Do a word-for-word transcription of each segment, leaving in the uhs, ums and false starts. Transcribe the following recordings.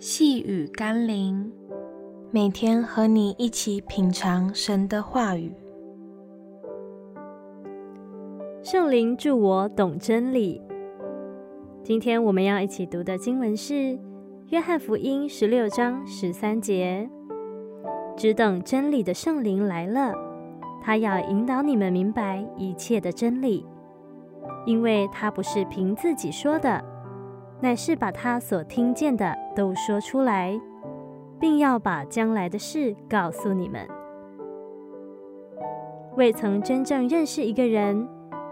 细雨甘霖，每天和你一起品尝神的话语。圣灵助我懂真理。今天我们要一起读的经文是约翰福音十六章十三节，只等真理的圣灵来了，他要引导你们明白一切的真理，因为他不是凭自己说的，乃是把他所听见的都说出来，并要把将来的事告诉你们。未曾真正认识一个人，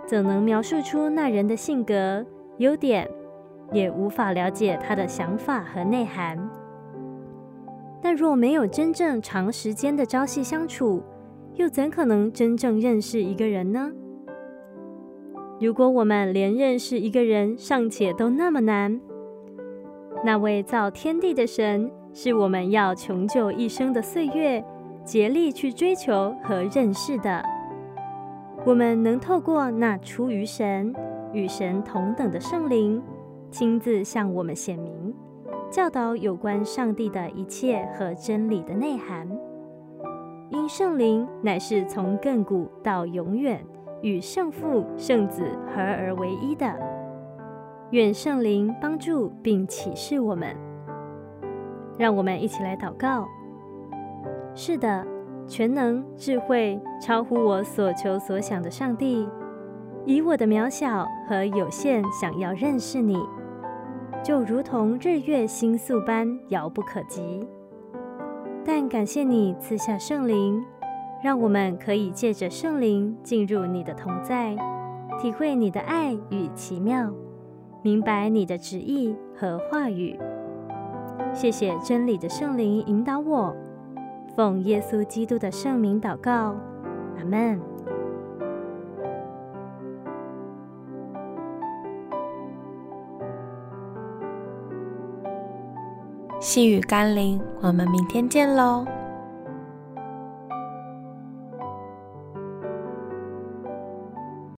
怎能描述出那人的性格、优点，也无法了解他的想法和内涵。但若没有真正长时间的朝夕相处，又怎可能真正认识一个人呢？如果我们连认识一个人尚且都那么难，那位造天地的神是我们要穷究一生的岁月，竭力去追求和认识的。我们能透过那出于神、与神同等的圣灵，亲自向我们显明、教导有关上帝的一切和真理的内涵。因圣灵乃是从亘古到永远，与圣父、圣子合而为一的。愿圣灵帮助并启示我们。让我们一起来祷告。是的，全能、智慧、超乎我所求所想的上帝，以我的渺小和有限想要认识你，就如同日月星宿般遥不可及。但感谢你赐下圣灵，让我们可以借着圣灵进入你的同在，体会你的爱与奇妙，明白你的旨意和话语。谢谢真理的圣灵引导我，奉耶稣基督的圣名祷告，阿们。细雨甘霖，我们明天见喽。